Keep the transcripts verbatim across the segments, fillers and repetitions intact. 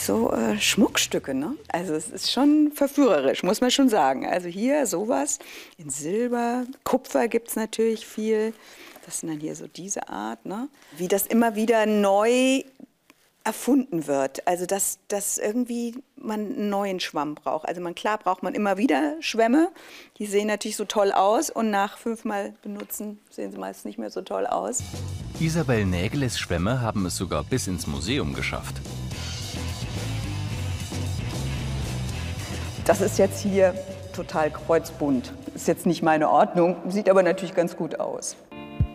wie so äh, Schmuckstücke, ne? Also es ist schon verführerisch, muss man schon sagen. Also hier sowas in Silber, Kupfer gibt es natürlich viel. Das sind dann hier so diese Art, ne? Wie das immer wieder neu erfunden wird. Also dass, dass irgendwie man einen neuen Schwamm braucht. Also man, klar braucht man immer wieder Schwämme. Die sehen natürlich so toll aus und nach fünfmal benutzen sehen sie meist nicht mehr so toll aus. Isabel Nägeles Schwämme haben es sogar bis ins Museum geschafft. Das ist jetzt hier total kreuzbunt. Ist jetzt nicht meine Ordnung, sieht aber natürlich ganz gut aus.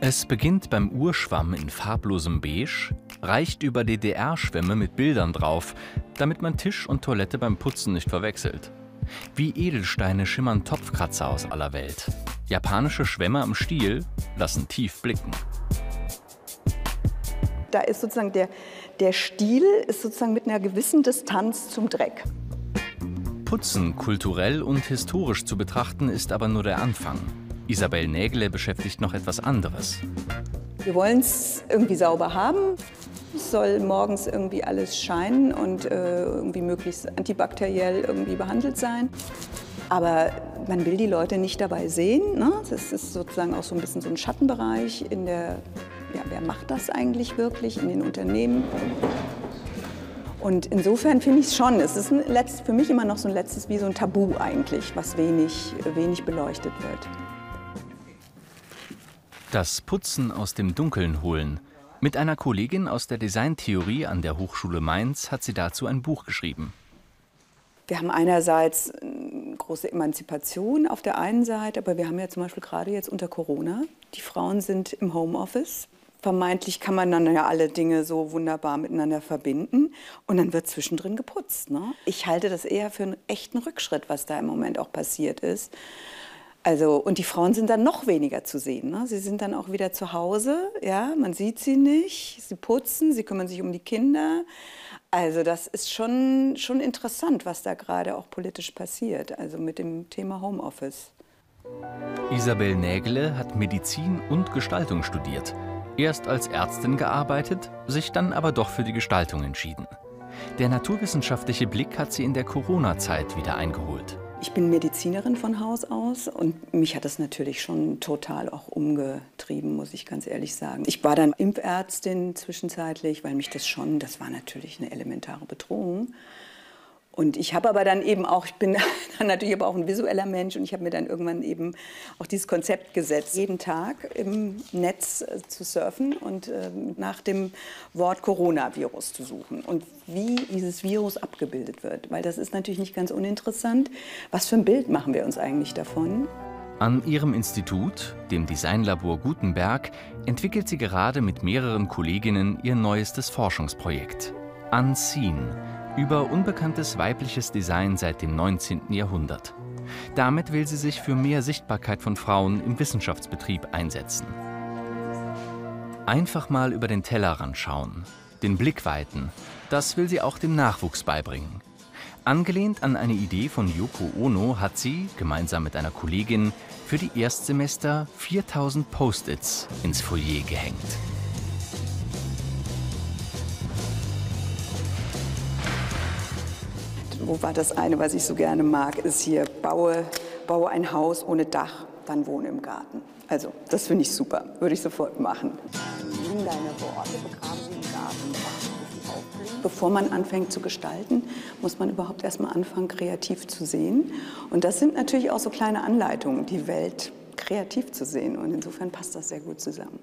Es beginnt beim Urschwamm in farblosem Beige, reicht über D D R-Schwämme mit Bildern drauf, damit man Tisch und Toilette beim Putzen nicht verwechselt. Wie Edelsteine schimmern Topfkratzer aus aller Welt. Japanische Schwämme am Stiel lassen tief blicken. Da ist sozusagen der, der Stiel ist sozusagen mit einer gewissen Distanz zum Dreck. Putzen kulturell und historisch zu betrachten, ist aber nur der Anfang. Isabel Nägele beschäftigt noch etwas anderes. Wir wollen es irgendwie sauber haben. Es soll morgens irgendwie alles scheinen und äh, irgendwie möglichst antibakteriell irgendwie behandelt sein. Aber man will die Leute nicht dabei sehen, ne? Das ist sozusagen auch so ein bisschen so ein Schattenbereich in der, ja, wer macht das eigentlich wirklich in den Unternehmen? Und insofern finde ich es schon, es ist ein letztes, für mich immer noch so ein letztes, wie so ein Tabu eigentlich, was wenig, wenig beleuchtet wird. Das Putzen aus dem Dunkeln holen. Mit einer Kollegin aus der Designtheorie an der Hochschule Mainz hat sie dazu ein Buch geschrieben. Wir haben einerseits eine große Emanzipation auf der einen Seite, aber wir haben ja zum Beispiel gerade jetzt unter Corona, die Frauen sind im Homeoffice. Vermeintlich kann man dann ja alle Dinge so wunderbar miteinander verbinden und dann wird zwischendrin geputzt, ne? Ich halte das eher für einen echten Rückschritt, was da im Moment auch passiert ist. Also, und die Frauen sind dann noch weniger zu sehen, ne? Sie sind dann auch wieder zu Hause, ja? Man sieht sie nicht, sie putzen, sie kümmern sich um die Kinder. Also das ist schon, schon interessant, was da gerade auch politisch passiert, also mit dem Thema Homeoffice. Isabel Nägele hat Medizin und Gestaltung studiert. Erst als Ärztin gearbeitet, sich dann aber doch für die Gestaltung entschieden. Der naturwissenschaftliche Blick hat sie in der Corona-Zeit wieder eingeholt. Ich bin Medizinerin von Haus aus und mich hat das natürlich schon total auch umgetrieben, muss ich ganz ehrlich sagen. Ich war dann Impfärztin zwischenzeitlich, weil mich das schon, das war natürlich eine elementare Bedrohung. Und ich habe aber dann eben auch, ich bin dann natürlich aber auch ein visueller Mensch und ich habe mir dann irgendwann eben auch dieses Konzept gesetzt, jeden Tag im Netz zu surfen und nach dem Wort Coronavirus zu suchen und wie dieses Virus abgebildet wird. Weil das ist natürlich nicht ganz uninteressant. Was für ein Bild machen wir uns eigentlich davon? An ihrem Institut, dem Designlabor Gutenberg, entwickelt sie gerade mit mehreren Kolleginnen ihr neuestes Forschungsprojekt, Unseen, über unbekanntes weibliches Design seit dem neunzehnten Jahrhundert. Damit will sie sich für mehr Sichtbarkeit von Frauen im Wissenschaftsbetrieb einsetzen. Einfach mal über den Tellerrand schauen, den Blick weiten, das will sie auch dem Nachwuchs beibringen. Angelehnt an eine Idee von Yoko Ono hat sie, gemeinsam mit einer Kollegin, für die Erstsemester viertausend Post-its ins Foyer gehängt. Wo war das eine, was ich so gerne mag, ist hier, baue, baue ein Haus ohne Dach, dann wohne im Garten. Also, das finde ich super, würde ich sofort machen. Nimm deine Worte, begraben sie im Garten. Bevor man anfängt zu gestalten, muss man überhaupt erstmal anfangen, kreativ zu sehen. Und das sind natürlich auch so kleine Anleitungen, die Welt kreativ zu sehen. Und insofern passt das sehr gut zusammen.